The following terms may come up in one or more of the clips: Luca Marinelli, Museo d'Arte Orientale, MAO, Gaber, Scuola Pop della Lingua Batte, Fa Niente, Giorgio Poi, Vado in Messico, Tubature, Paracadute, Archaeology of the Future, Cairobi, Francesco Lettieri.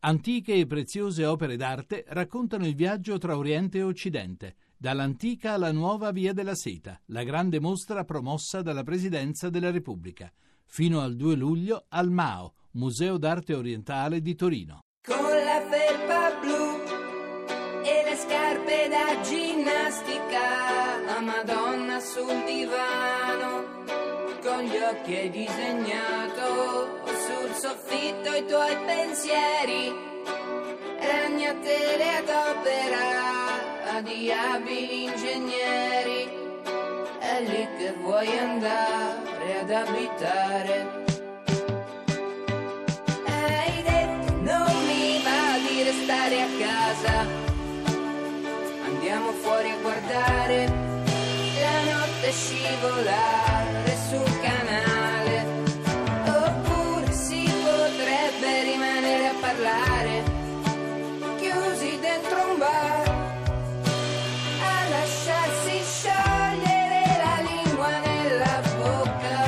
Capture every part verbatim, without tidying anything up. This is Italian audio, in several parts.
Antiche e preziose opere d'arte raccontano il viaggio tra Oriente e Occidente, dall'antica alla nuova Via della Seta, la grande mostra promossa dalla Presidenza della Repubblica, fino al due luglio al M A O, Museo d'Arte Orientale di Torino. Con la felpa blu e le scarpe da ginnastica, a Madonna sul divano, con gli occhi hai disegnato sul soffitto i tuoi pensieri, ragnatele ad opera, adiabili ingegneri, è lì che vuoi andare ad abitare. Hai detto non mi va di restare a casa, andiamo fuori a guardare la notte scivolare sul canale, oppure si potrebbe rimanere a parlare chiusi dentro un bar, a lasciarsi sciogliere la lingua nella bocca.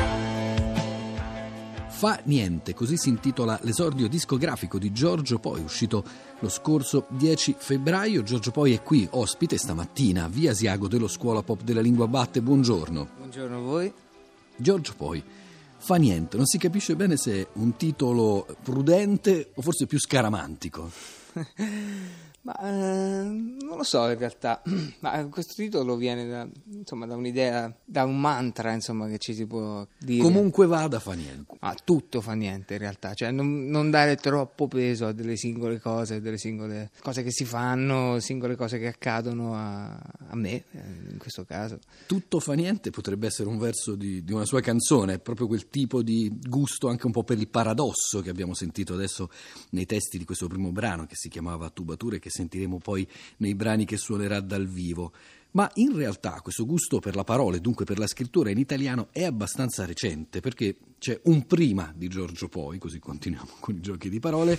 Fa niente, così si intitola l'esordio discografico di Giorgio Poi, uscito lo scorso dieci febbraio. Giorgio Poi è qui ospite stamattina via Asiago dello Scuola Pop della Lingua Batte. Buongiorno. Buongiorno a voi. Giorgio Poi, Fa niente, non si capisce bene se è un titolo prudente o forse più scaramantico. Ma eh, non lo so in realtà, ma questo titolo viene da, insomma, da un'idea, da un mantra, insomma, che ci si può dire. Comunque vada fa niente. Ah, tutto fa niente in realtà, cioè non, non dare troppo peso a delle singole cose, delle singole cose che si fanno, singole cose che accadono a, a me, in questo caso. Tutto fa niente potrebbe essere un verso di, di una sua canzone, proprio quel tipo di gusto anche un po' per il paradosso che abbiamo sentito adesso nei testi di questo primo brano che si chiamava Tubature, che sentiremo poi nei brani che suonerà dal vivo. Ma in realtà questo gusto per la parola e dunque per la scrittura in italiano è abbastanza recente, perché c'è un prima di Giorgio Poi, così continuiamo con i giochi di parole,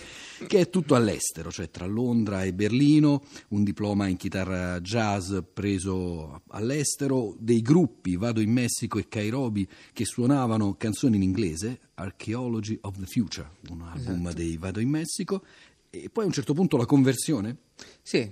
che è tutto all'estero, cioè tra Londra e Berlino, un diploma in chitarra jazz preso all'estero, dei gruppi Vado in Messico e Cairobi che suonavano canzoni in inglese, Archaeology of the Future, un album esatto. dei Vado in Messico. E poi a un certo punto la conversione? Sì,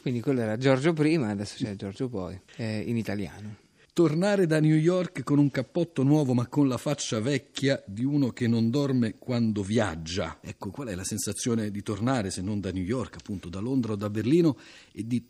quindi quello era Giorgio prima e adesso c'è Giorgio Poi, eh, in italiano. Tornare da New York con un cappotto nuovo ma con la faccia vecchia di uno che non dorme quando viaggia. Ecco, qual è la sensazione di tornare se non da New York, appunto da Londra o da Berlino, e di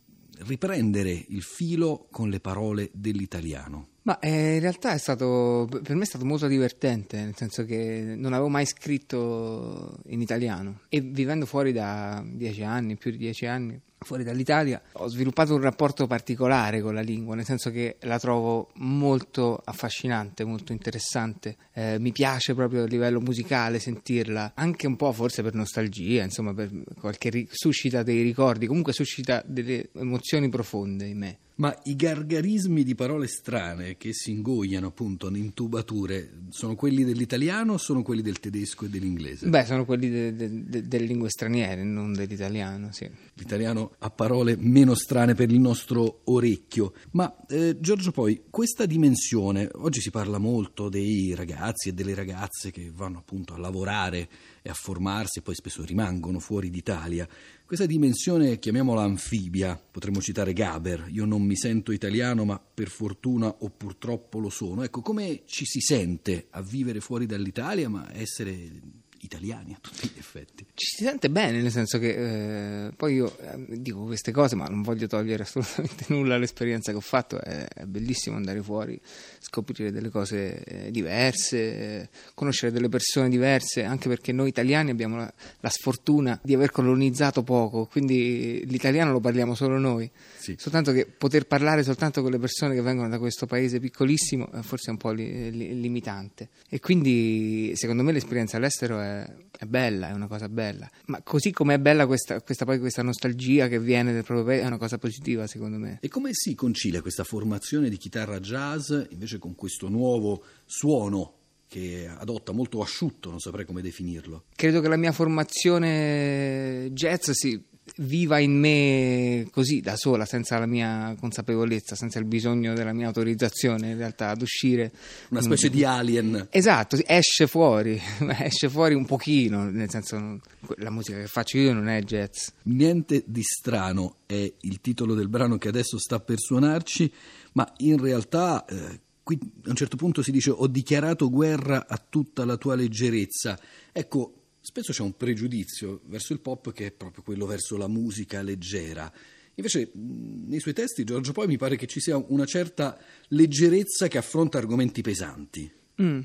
riprendere il filo con le parole dell'italiano? Ma eh, in realtà è stato, per me è stato molto divertente, nel senso che non avevo mai scritto in italiano e vivendo fuori da dieci anni, più di dieci anni, fuori dall'Italia, ho sviluppato un rapporto particolare con la lingua, nel senso che la trovo molto affascinante, molto interessante, eh, mi piace proprio a livello musicale sentirla, anche un po' forse per nostalgia, insomma, per qualche ri- suscita dei ricordi, comunque suscita delle emozioni profonde in me. Ma i gargarismi di parole strane che si ingoiano appunto in tubature sono quelli dell'italiano o sono quelli del tedesco e dell'inglese? Beh, sono quelli de- de- de- delle lingue straniere, non dell'italiano, sì. L'italiano ha parole meno strane per il nostro orecchio. Ma eh, Giorgio Poi, questa dimensione, oggi si parla molto dei ragazzi e delle ragazze che vanno appunto a lavorare e a formarsi e poi spesso rimangono fuori d'Italia. Questa dimensione, chiamiamola anfibia, potremmo citare Gaber, io non mi sento italiano ma per fortuna o purtroppo lo sono. Ecco, come ci si sente a vivere fuori dall'Italia ma essere italiani a tutti gli effetti? Ci si sente bene, nel senso che eh, poi io eh, dico queste cose ma non voglio togliere assolutamente nulla all'esperienza che ho fatto, è, è bellissimo andare fuori, scoprire delle cose eh, diverse, eh, conoscere delle persone diverse, anche perché noi italiani abbiamo la, la sfortuna di aver colonizzato poco, quindi l'italiano lo parliamo solo noi, sì. Soltanto che poter parlare soltanto con le persone che vengono da questo paese piccolissimo eh, forse è un po' li, li, limitante, e quindi secondo me l'esperienza all'estero è È bella, è una cosa bella, ma così come è bella questa, questa, poi questa nostalgia che viene del proprio paese, è una cosa positiva secondo me. E come si concilia questa formazione di chitarra jazz invece con questo nuovo suono che adotta, molto asciutto, non saprei come definirlo? Credo che la mia formazione jazz si viva in me così, da sola, senza la mia consapevolezza, senza il bisogno della mia autorizzazione in realtà ad uscire. Una specie mm. di alien. Esatto, esce fuori, esce fuori un pochino, nel senso, la musica che faccio io non è jazz. Niente di strano è il titolo del brano che adesso sta per suonarci, ma in realtà eh, qui a un certo punto si dice: ho dichiarato guerra a tutta la tua leggerezza. Ecco, spesso c'è un pregiudizio verso il pop che è proprio quello verso la musica leggera. Invece nei suoi testi Giorgio Poi mi pare che ci sia una certa leggerezza che affronta argomenti pesanti. Mm.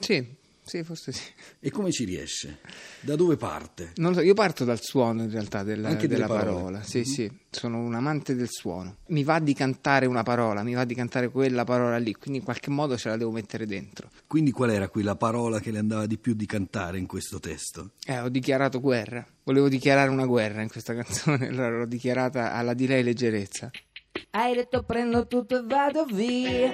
Sì. Sì, forse sì. E come ci riesce? Da dove parte? Non lo so, io parto dal suono in realtà della, anche della parola. parola. Sì, mm-hmm. sì, sono un amante del suono. Mi va di cantare una parola, mi va di cantare quella parola lì, quindi in qualche modo ce la devo mettere dentro. Quindi qual era quella parola che le andava di più di cantare in questo testo? Eh, ho dichiarato guerra. Volevo dichiarare una guerra in questa canzone, allora l'ho dichiarata alla di lei leggerezza. Hai detto prendo tutto e vado via,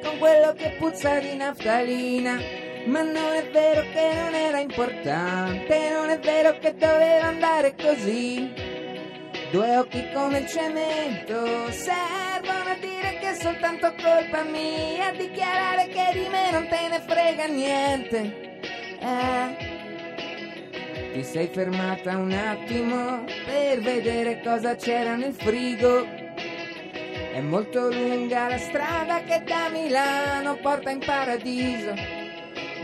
con quello che puzza di naftalina. Ma non è vero che non era importante, non è vero che doveva andare così. Due occhi come il cemento servono a dire che è soltanto colpa mia, a dichiarare che di me non te ne frega niente. Eh. Ti sei fermata un attimo per vedere cosa c'era nel frigo. È molto lunga la strada che da Milano porta in paradiso.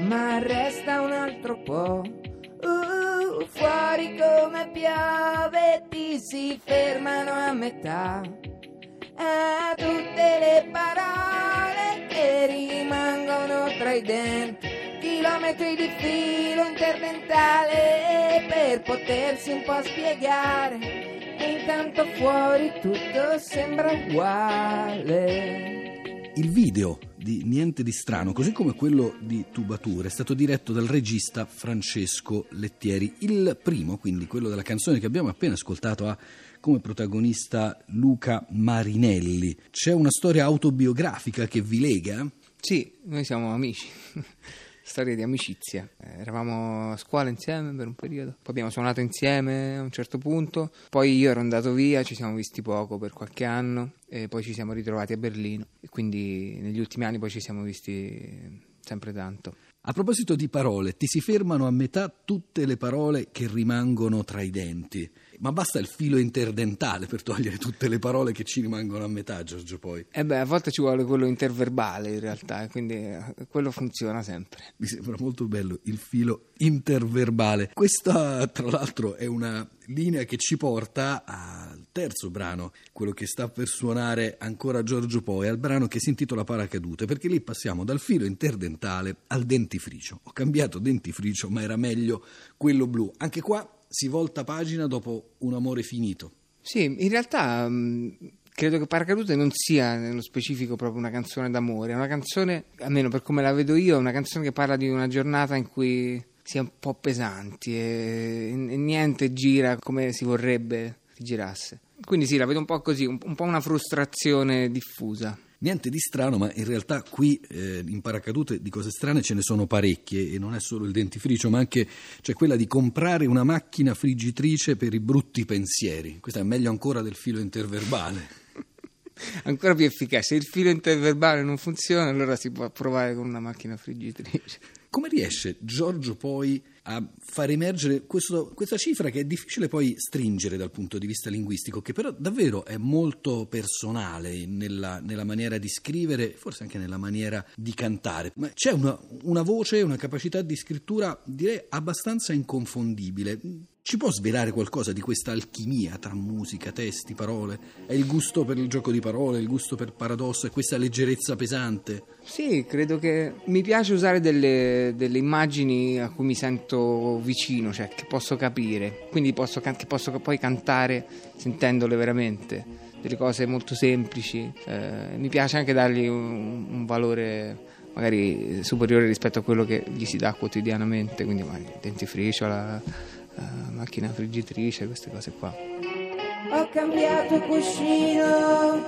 Ma resta un altro po', uh, fuori come piove, ti si fermano a metà, a tutte le parole che rimangono tra i denti, chilometri di filo interdentale per potersi un po' spiegare, e intanto fuori tutto sembra uguale. Il video di Niente di strano, così come quello di Tubature, è stato diretto dal regista Francesco Lettieri. Il primo, quindi quello della canzone che abbiamo appena ascoltato, ha come protagonista Luca Marinelli. C'è una storia autobiografica che vi lega? Sì, noi siamo amici. Storia di amicizia. Eravamo a scuola insieme per un periodo, poi abbiamo suonato insieme a un certo punto, poi io ero andato via, ci siamo visti poco per qualche anno e poi ci siamo ritrovati a Berlino, e quindi negli ultimi anni poi ci siamo visti sempre tanto. A proposito di parole, ti si fermano a metà tutte le parole che rimangono tra i denti, ma basta il filo interdentale per togliere tutte le parole che ci rimangono a metà, Giorgio Poi. Eh beh, a volte ci vuole quello interverbale in realtà, quindi quello funziona sempre. Mi sembra molto bello il filo interverbale. Questa tra l'altro è una linea che ci porta al terzo brano, quello che sta per suonare ancora Giorgio Poi, al brano che si intitola Paracadute, perché lì passiamo dal filo interdentale al dentifricio. Ho cambiato dentifricio, ma era meglio quello blu. Anche qua si volta pagina dopo un amore finito. Sì, in realtà mh, credo che Paracadute non sia nello specifico proprio una canzone d'amore, è una canzone, almeno per come la vedo io, è una canzone che parla di una giornata in cui si è un po' pesanti e, e niente gira come si vorrebbe che girasse. Quindi sì, la vedo un po' così, un, un po' una frustrazione diffusa. Niente di strano, ma in realtà qui eh, in Paracadute di cose strane ce ne sono parecchie, e non è solo il dentifricio, ma anche c'è cioè quella di comprare una macchina friggitrice per i brutti pensieri. Questa è meglio ancora del filo interverbale. Ancora più efficace. Se il filo interverbale non funziona, allora si può provare con una macchina friggitrice. Come riesce Giorgio Poi a far emergere questo, questa cifra che è difficile poi stringere dal punto di vista linguistico, che però davvero è molto personale nella, nella maniera di scrivere, forse anche nella maniera di cantare, ma c'è una, una voce, una capacità di scrittura direi abbastanza inconfondibile. Ci può svelare qualcosa di questa alchimia tra musica, testi, parole? È il gusto per il gioco di parole, il gusto per paradosso, è questa leggerezza pesante? Sì, credo che mi piace usare delle, delle immagini a cui mi sento vicino, cioè che posso capire, quindi posso, che posso poi cantare sentendole veramente, delle cose molto semplici. Eh, mi piace anche dargli un, un valore magari superiore rispetto a quello che gli si dà quotidianamente, quindi magari dentifricio, la... Uh, macchina friggitrice, queste cose qua. Ho cambiato cuscino,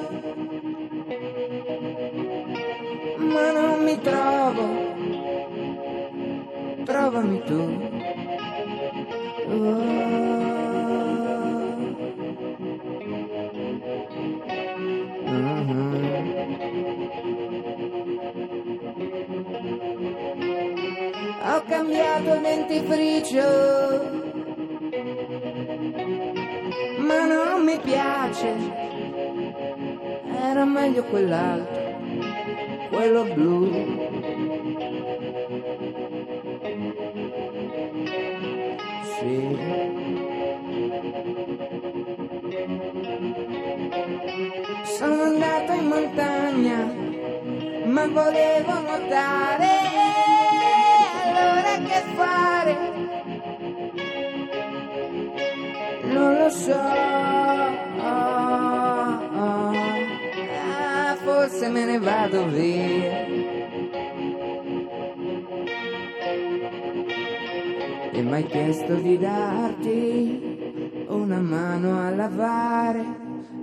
ma non mi trovo. Trovami tu. Oh. tua dentifricio, ma non mi piace, era meglio quell'altro, quello blu. Sì, sono andato in montagna, ma volevo nuotare. Allora che fare? Non lo so, oh, oh. Ah, forse me ne vado via. E m'hai chiesto di darti una mano a lavare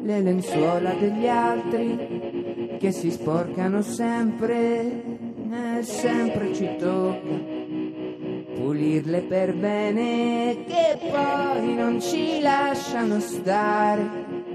le lenzuola degli altri che si sporcano sempre. Sempre ci tocca pulirle per bene, che poi non ci lasciano stare.